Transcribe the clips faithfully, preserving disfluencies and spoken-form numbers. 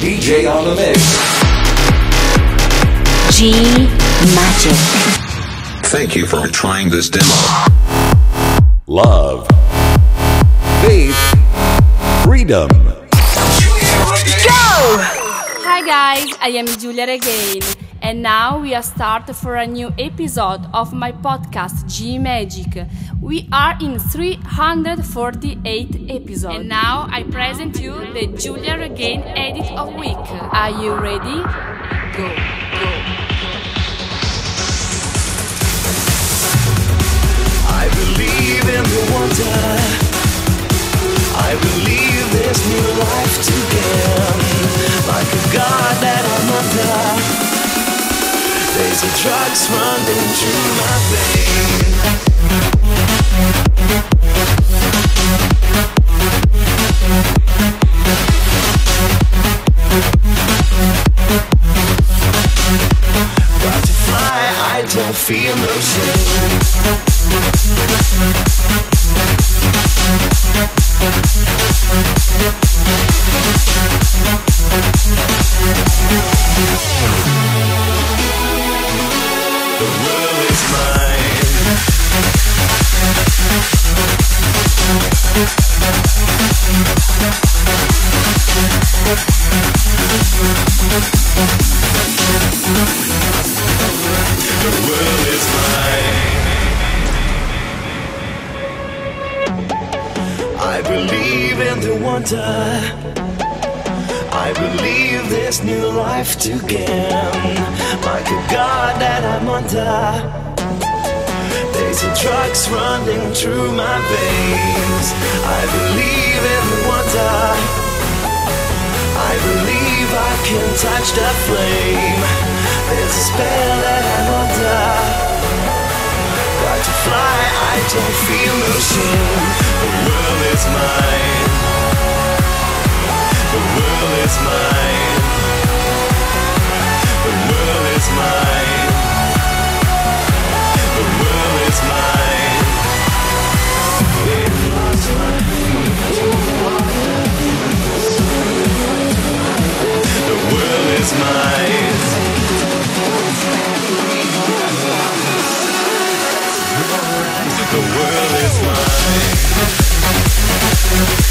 D J on the mix. G Magic. Thank you for trying this demo. Love. Faith, freedom. Go! Hi guys, I am Giulia Regain, and now we are start for a new episode of my podcast G Magic. We are in three hundred forty-eight episodes, and now I present you the Giulia Regain edit of week. Are you ready? Go, go. I believe in the wonder. I believe this new life to give, like a god that I'm under. There's a drugs running through my veins. About to fly, I don't feel no shame. I believe this new life to gain, like a god that I'm under. There's a drugs running through my veins. I believe in the wonder. I believe I can touch the flame. There's a spell that I'm under. Got to fly, I don't feel no shame. The world is mine. The world is mine. The world is mine. The world is mine. It was mine. The world is mine. The world is mine.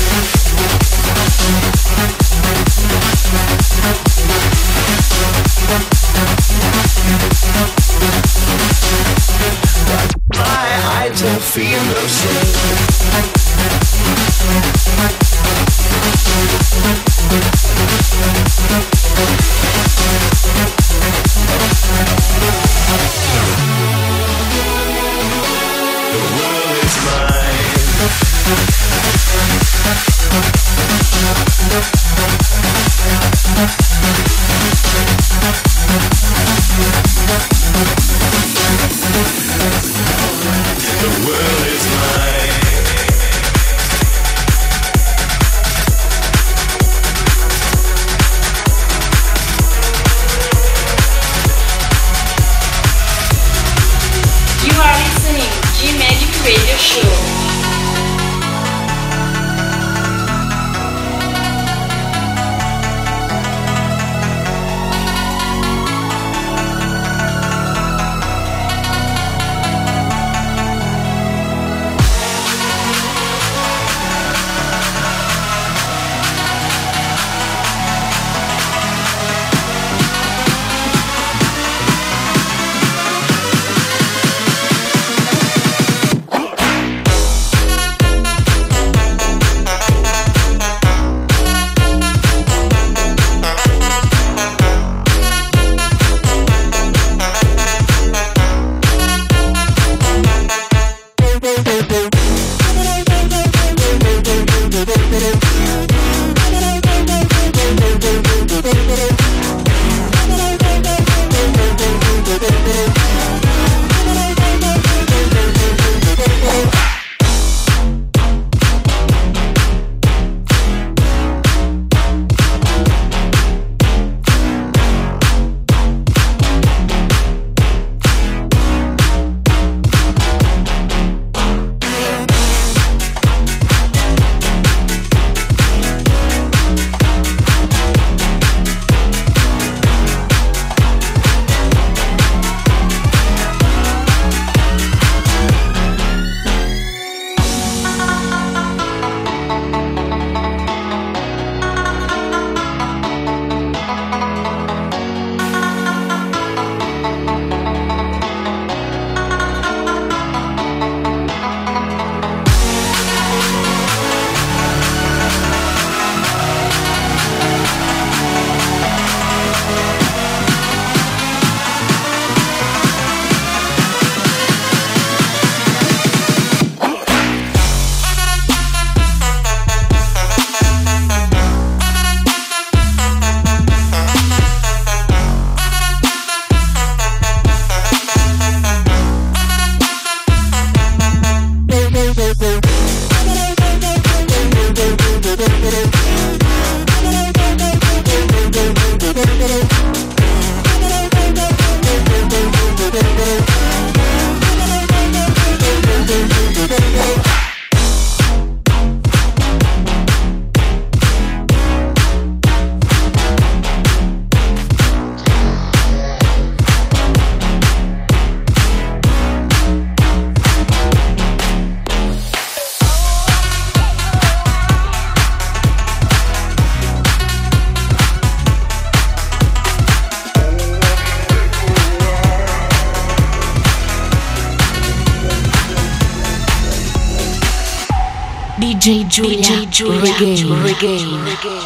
D J Giulia, D J Giulia Regain, Regain.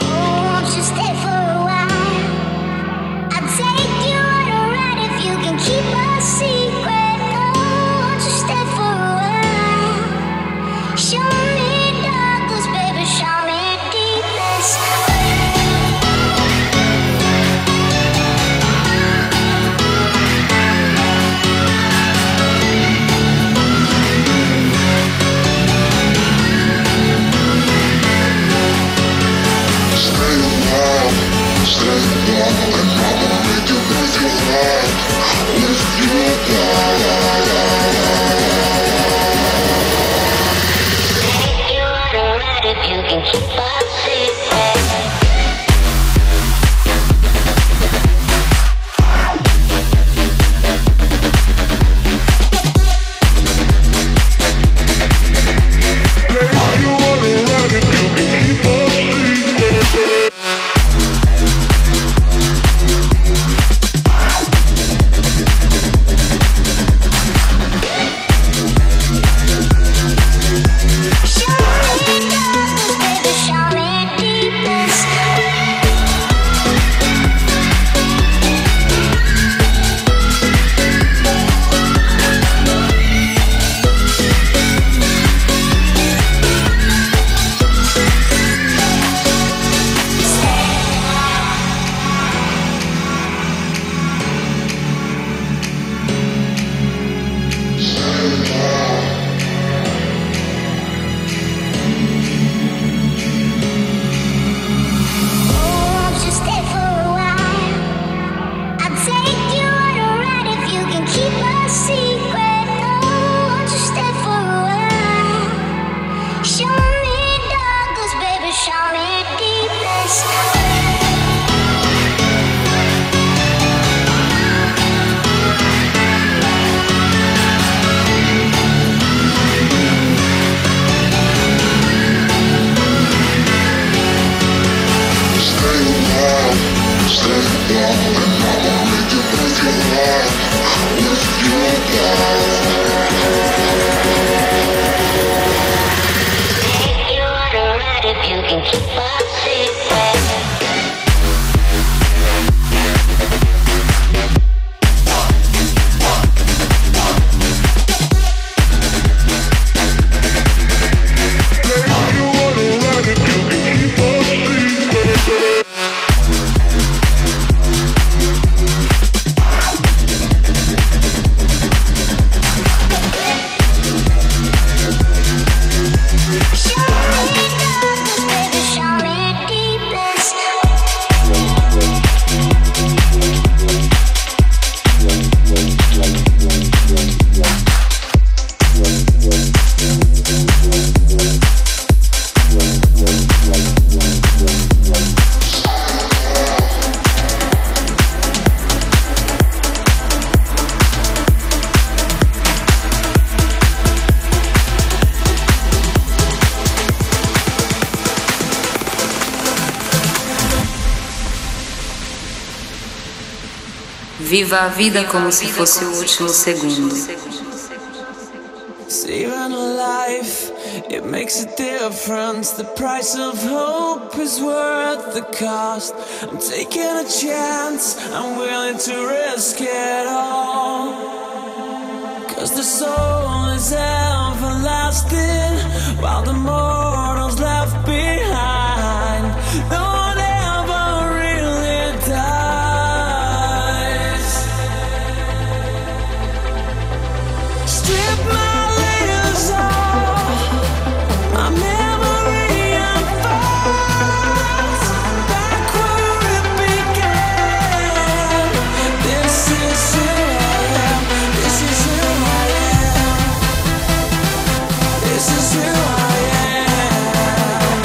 Won't you stay for a while? I'll take you on a ride if you can keep a secret. Oh, won't you stay for a while? Show me darkness, baby, show me deepness. Stay down and I'll make you lose your mind with your love. Take you out of red if you can keep up. Viva a vida como se fosse o último segundo. Saving a life, it makes a difference. The price of hope is worth the cost. I'm taking a chance, I'm willing to risk it all. Cause the soul is everlasting, while the mortal's left behind. No one ever really dies. This is who I am.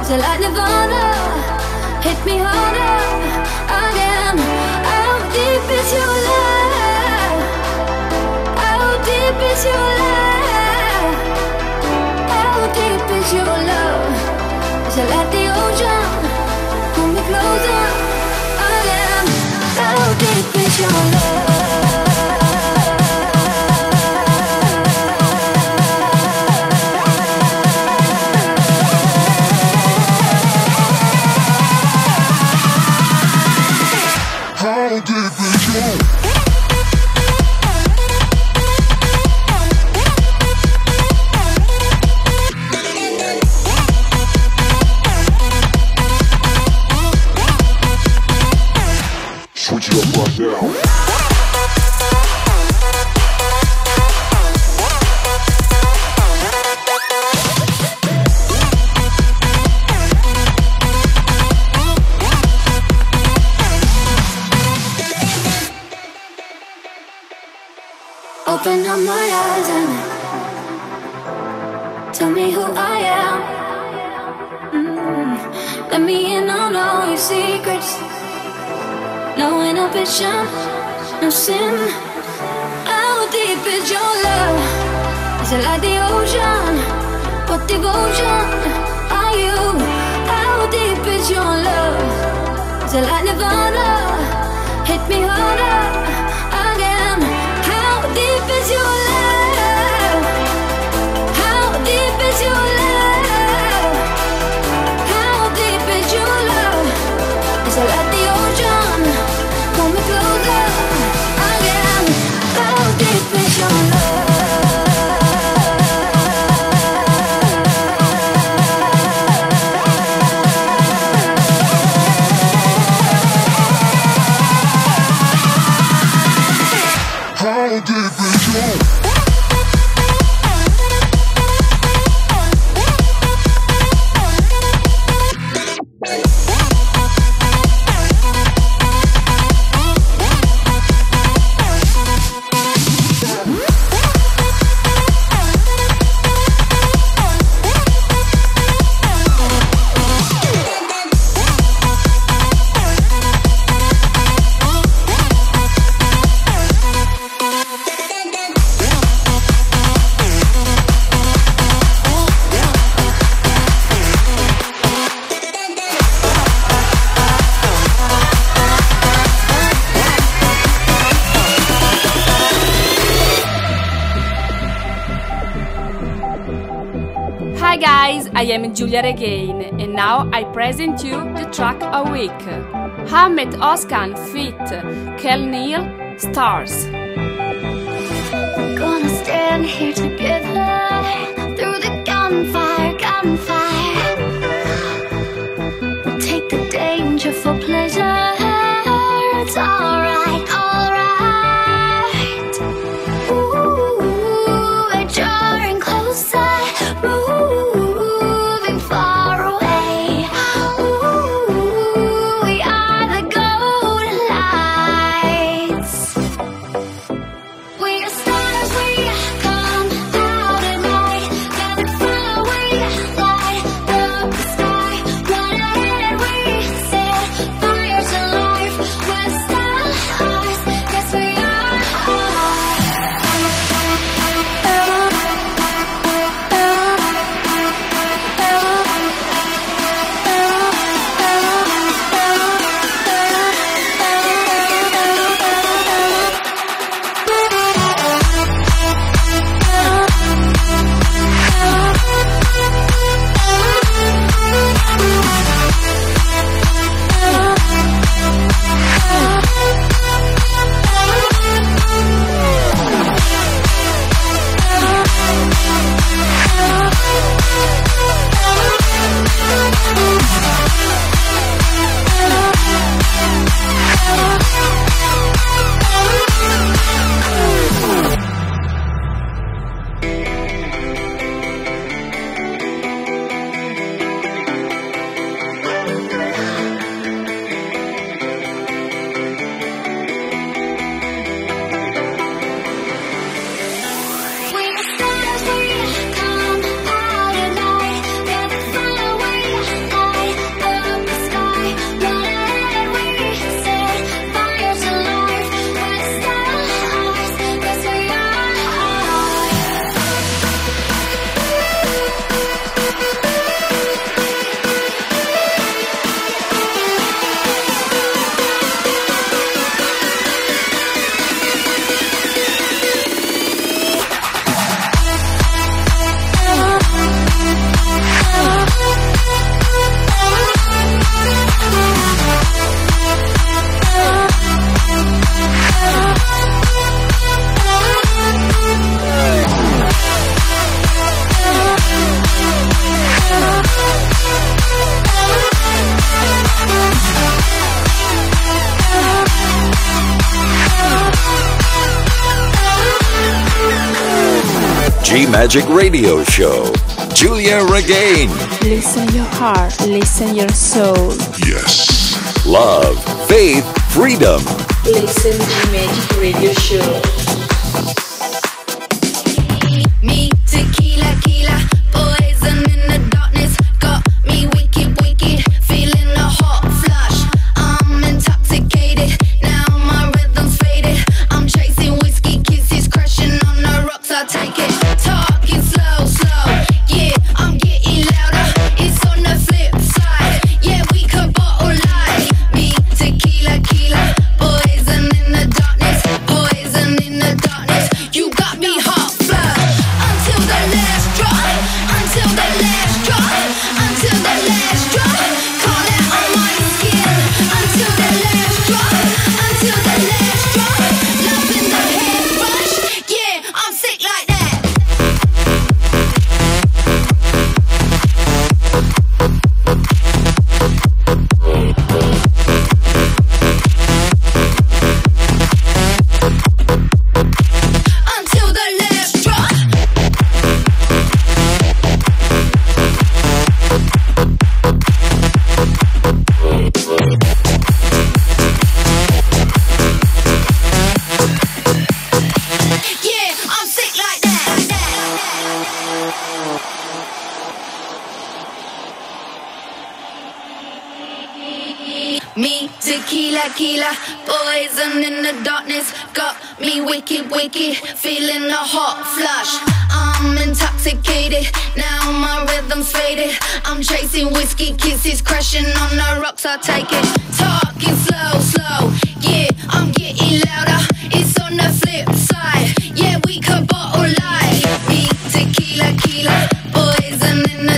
Is it like Nirvana? Hit me harder again. How deep is your love? How deep is your love? How deep is your love? Is it like the ocean? Pull me closer again. How deep is your love? Open up my eyes and tell me who I am. Mm-hmm. Let me in on all your secrets. No inhibition, no sin. How deep is your love? Is it like the ocean? What devotion are you? How deep is your love? Is it like Nirvana? Hit me harder. How deep is your love? How deep is your love? How deep is your love? Is it like the ocean? Pull me closer again. How deep is your love? How deep is your love? Hi guys, I am Giulia Regain and now I present you the track of week. Ummet Ozcan feat. Katt Niall, Stars. We're gonna stand here together through the gunfire, gunfire. We'll take the danger for pleasure. It's alright, alright. Ooh, we're drawing closer. G Magic Radio Show. Giulia Regain. Listen your heart, listen your soul. Yes. Love, faith, freedom. Listen to G Magic Radio Show. Me, tequila, tequila, poison in the darkness. Got me wicked, wicked, feeling a hot flush. I'm intoxicated, now my rhythm's faded. I'm chasing whiskey kisses, crashing on the rocks, I take it. Talking slow, slow, yeah, I'm getting louder. It's on the flip side, yeah, we could bottle life. Me, tequila, tequila, poison in the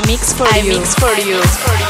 I mix for I you. Mix for I you. Mix for you.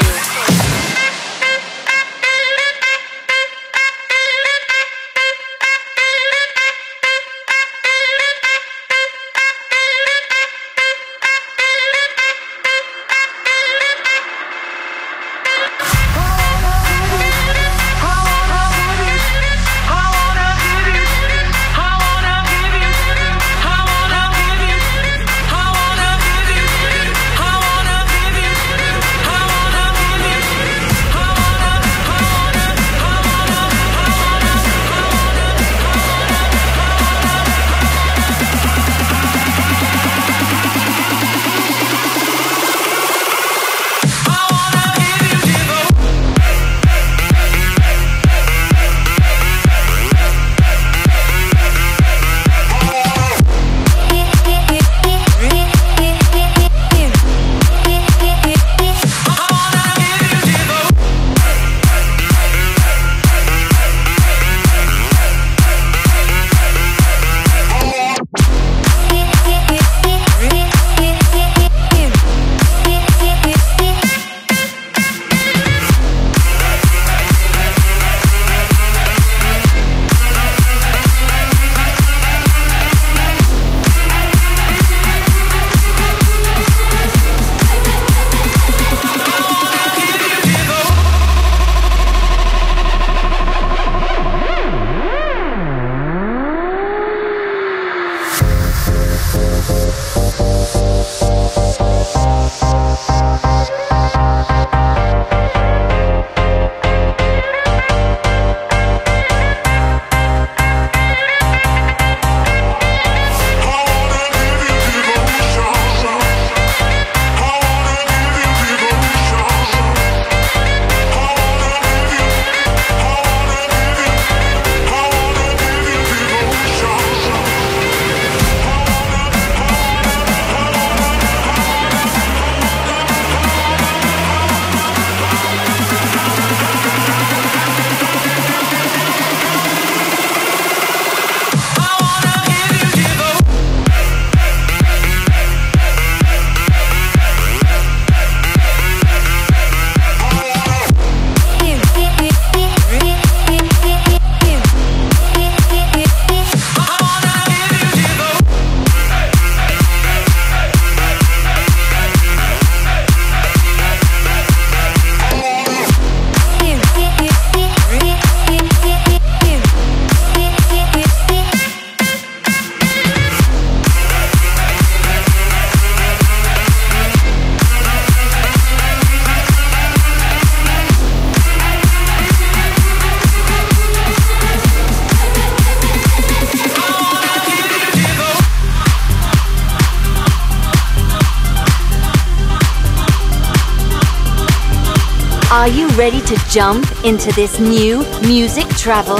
Are you ready to jump into this new music travel?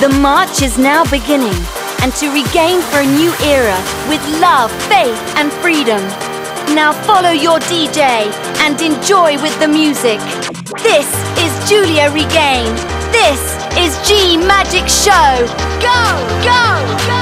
The march is now beginning, and to regain for a new era with love, faith, and freedom. Now follow your D J and enjoy with the music. This is Giulia Regain. This is G Magic Show. Go, go, go!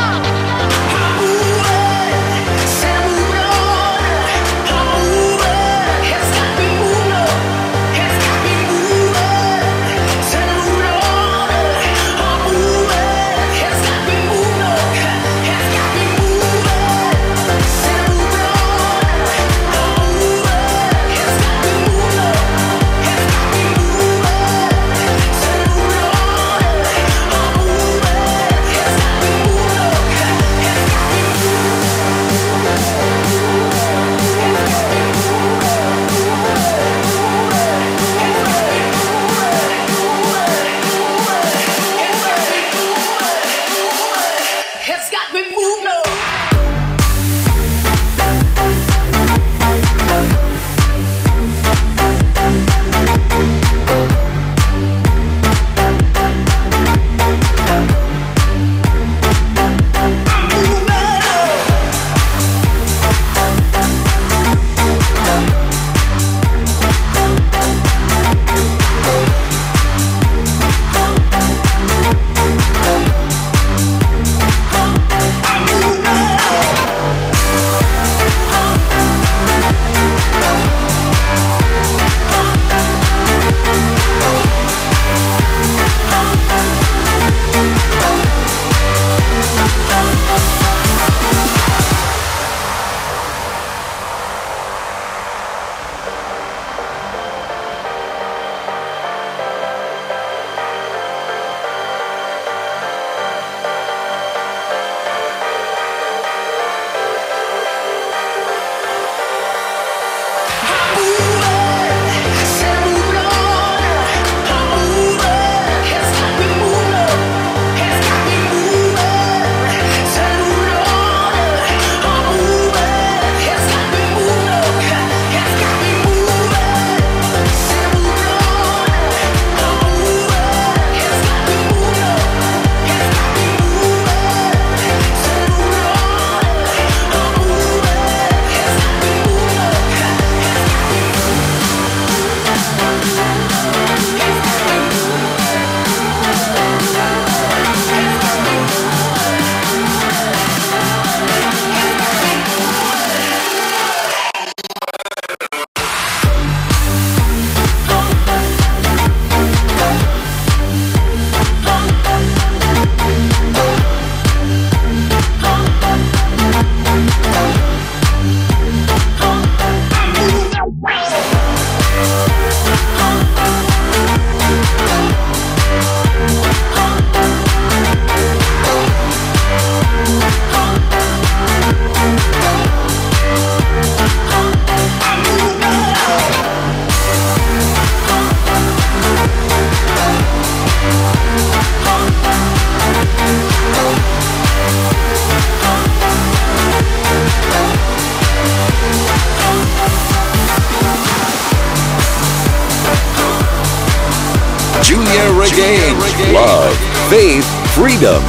Giulia Regain. Love, faith, freedom.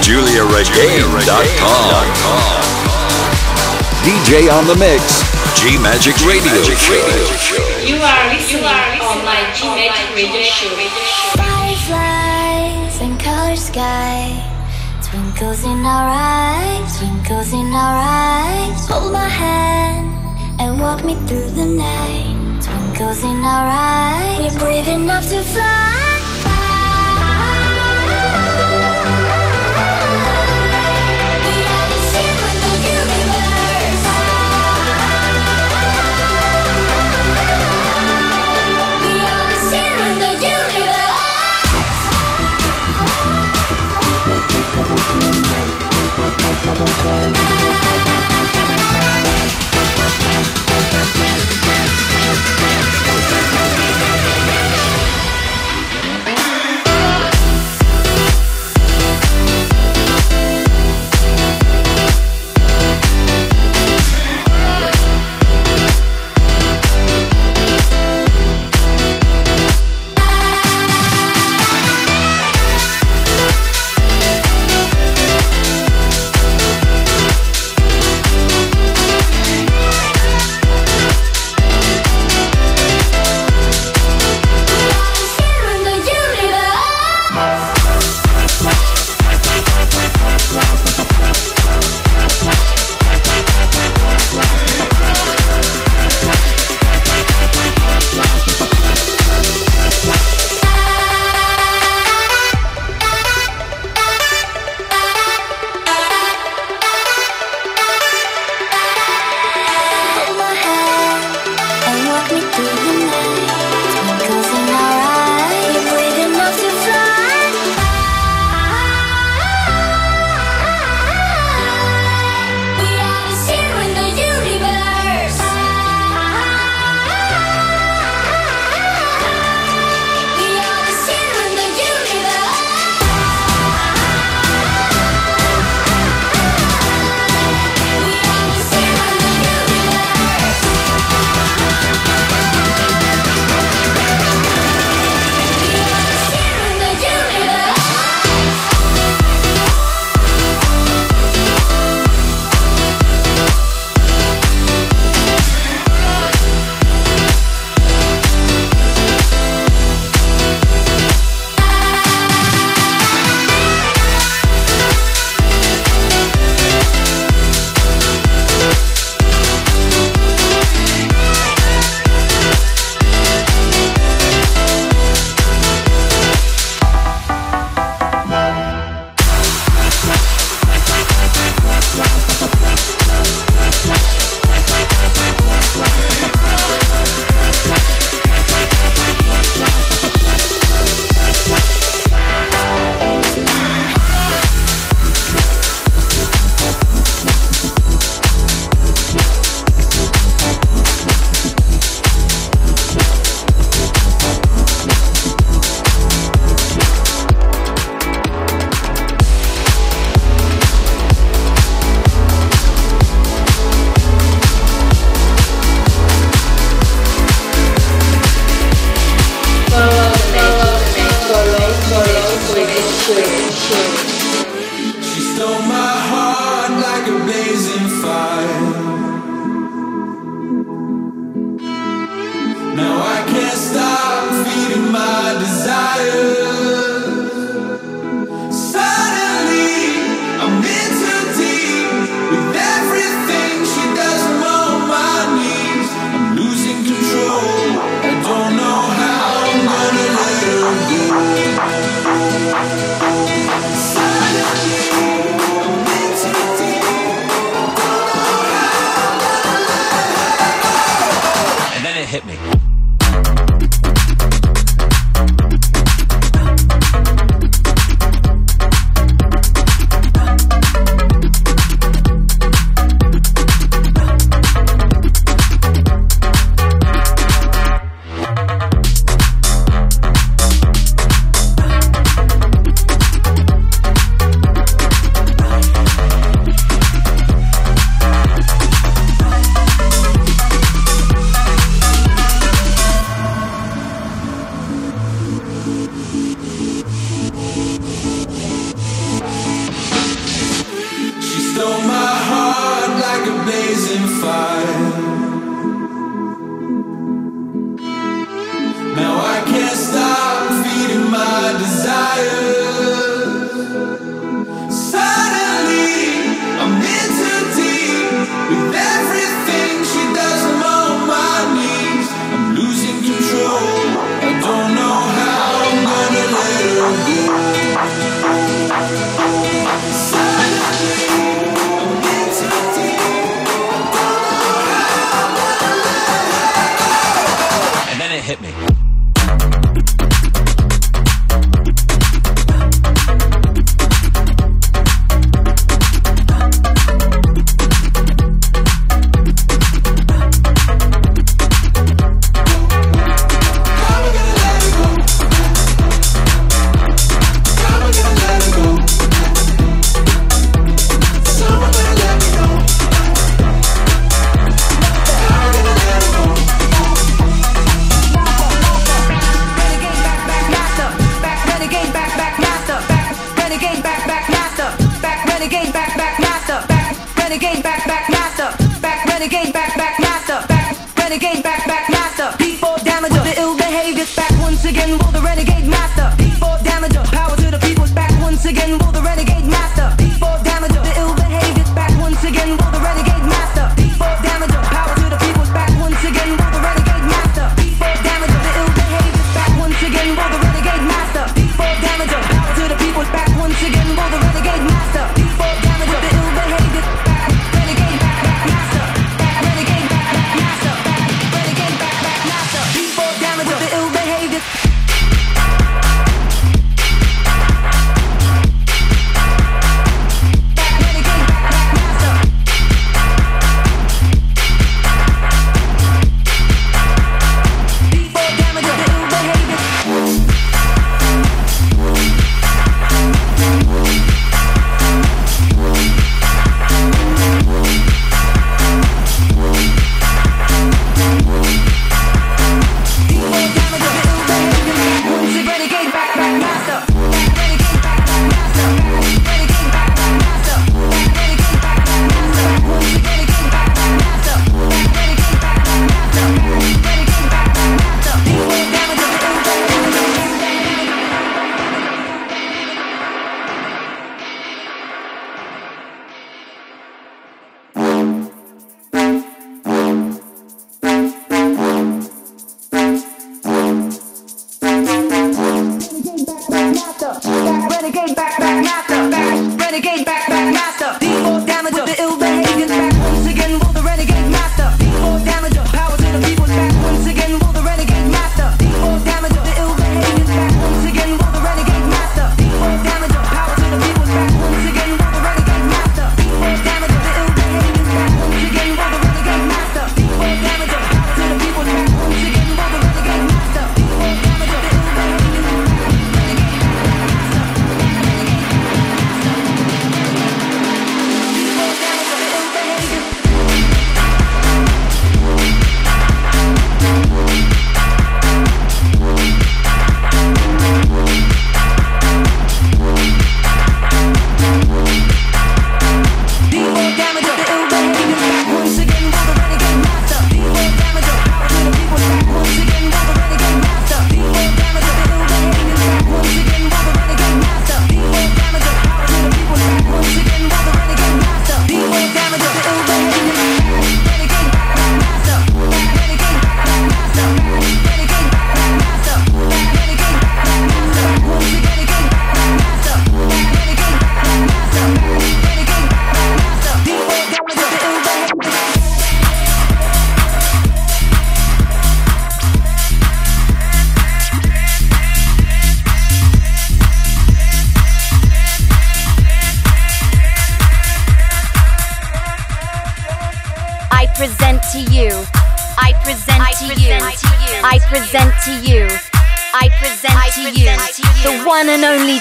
Giulia Regain dot com. D J on the mix. G Magic Radio Show. You are listening on my G Magic Radio Show. Fireflies and colored sky. Twinkles in our eyes, twinkles in our eyes. Hold my hand and walk me through the night. Twinkles in our eyes, we're brave enough to fly.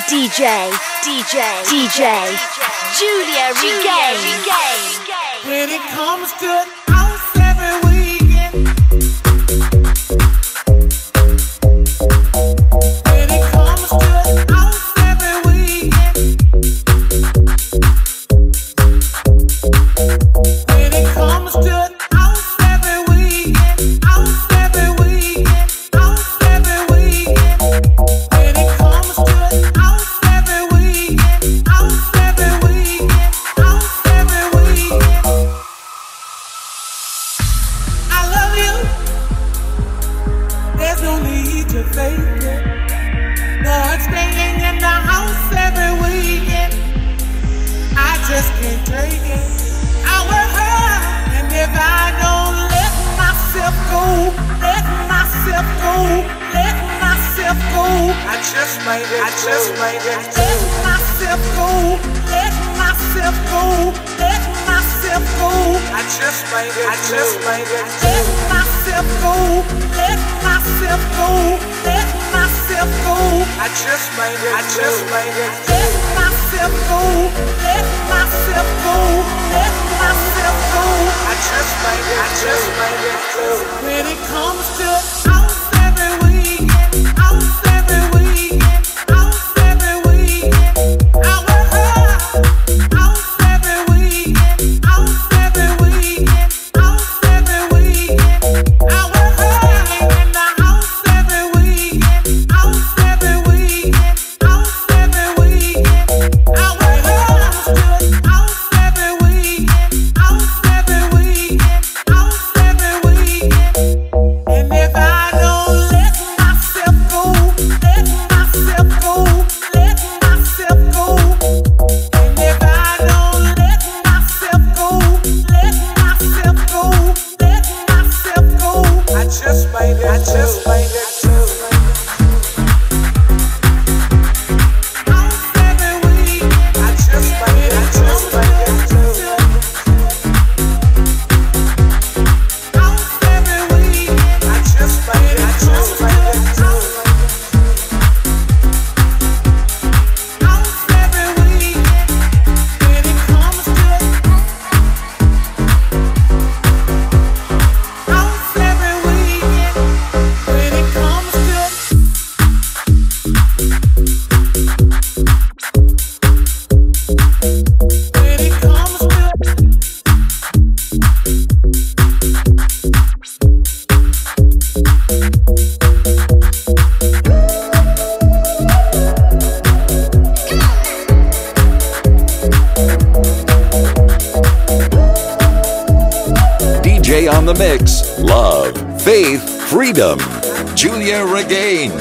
D J, D J, D J, Giulia Regain. When it comes to Giulia Regain.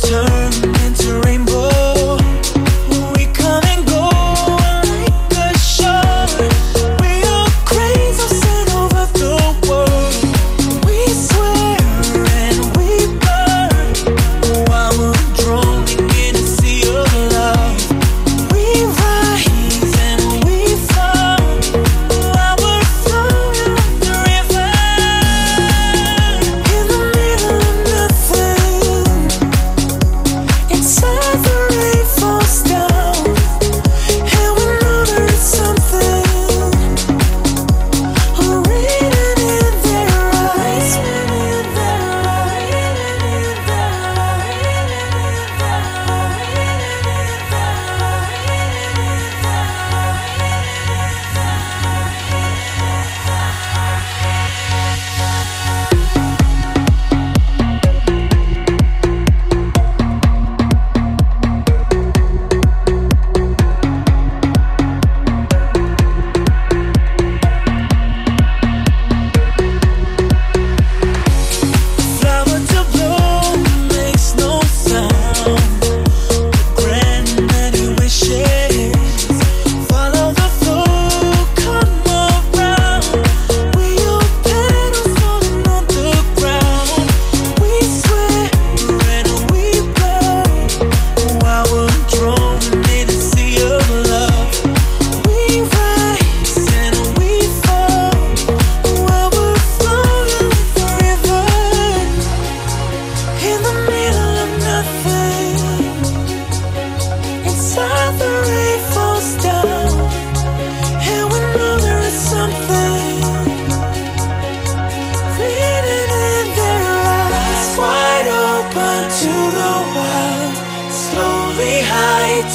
Turn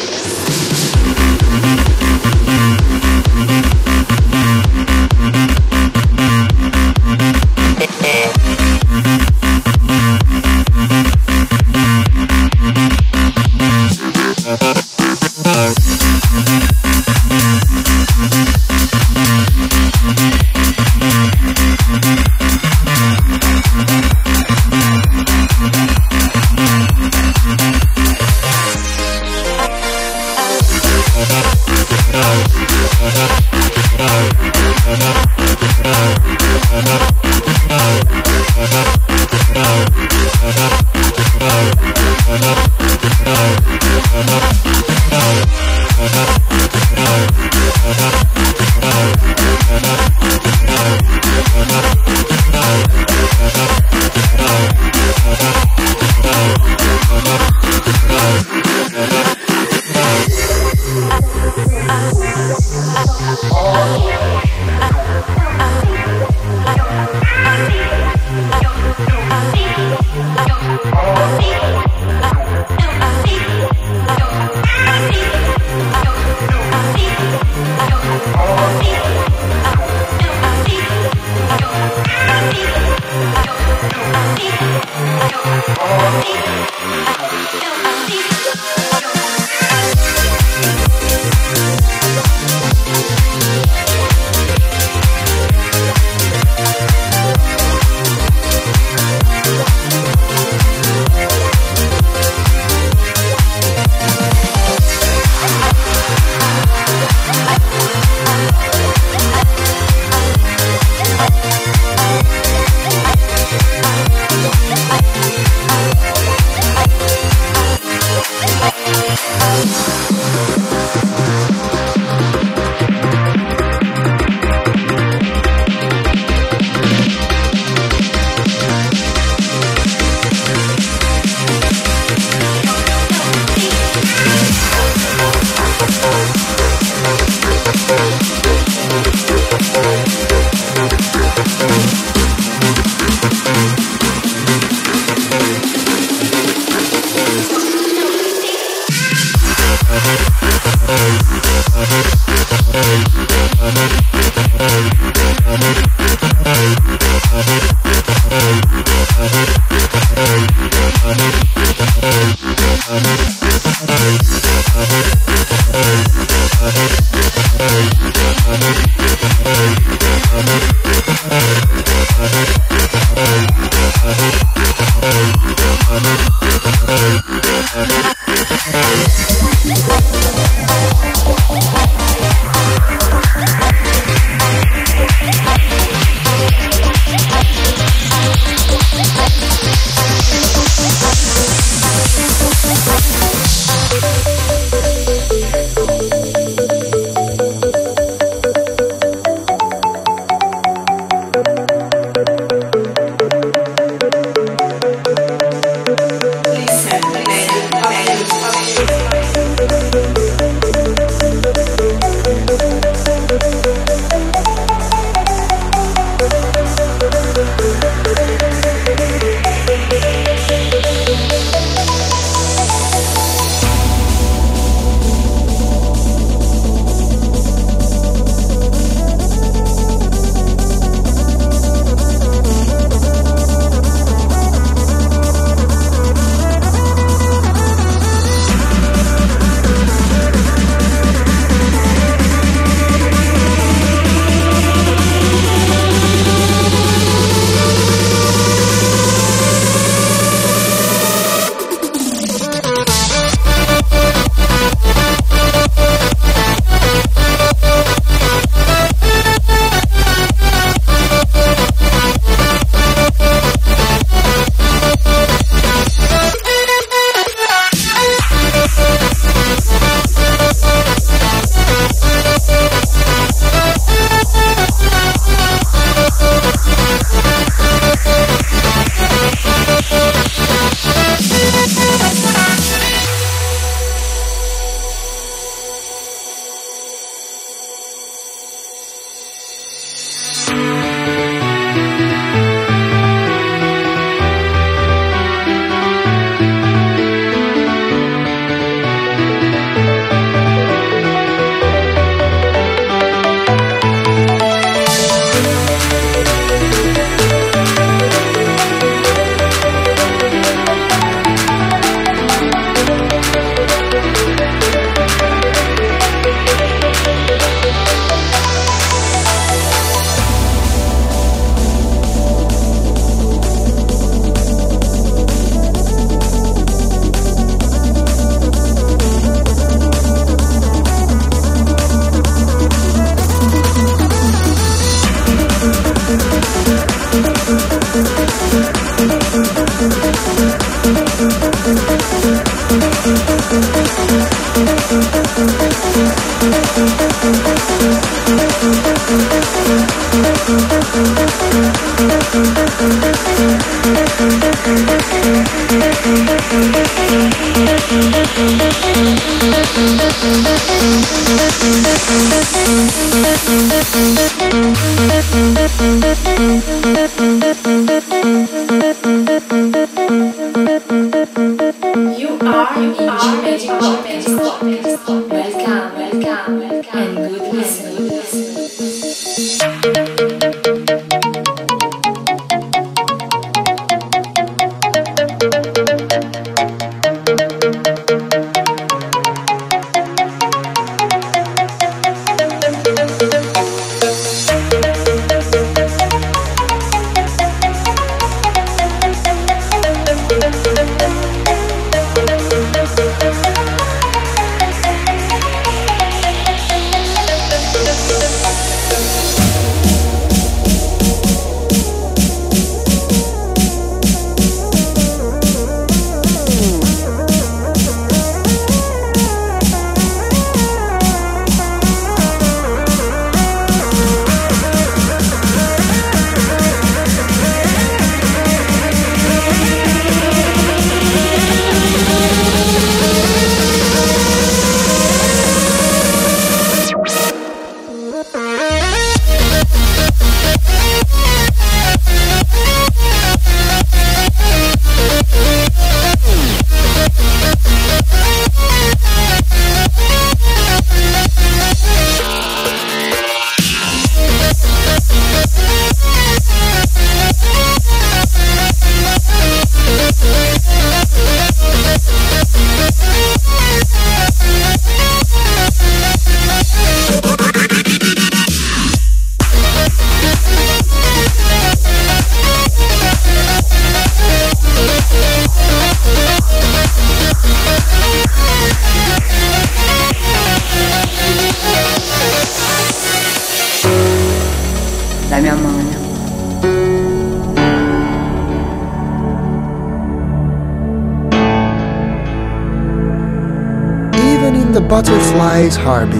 Butterfly's heartbeat,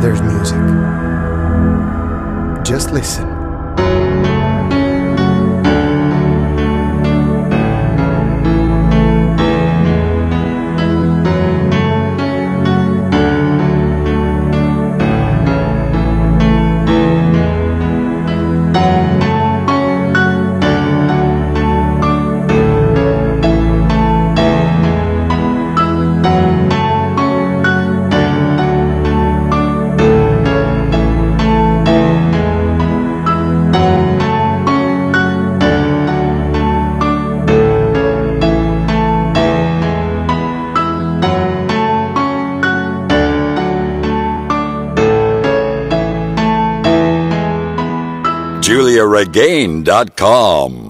there's music. Just listen. Giulia Regain dot com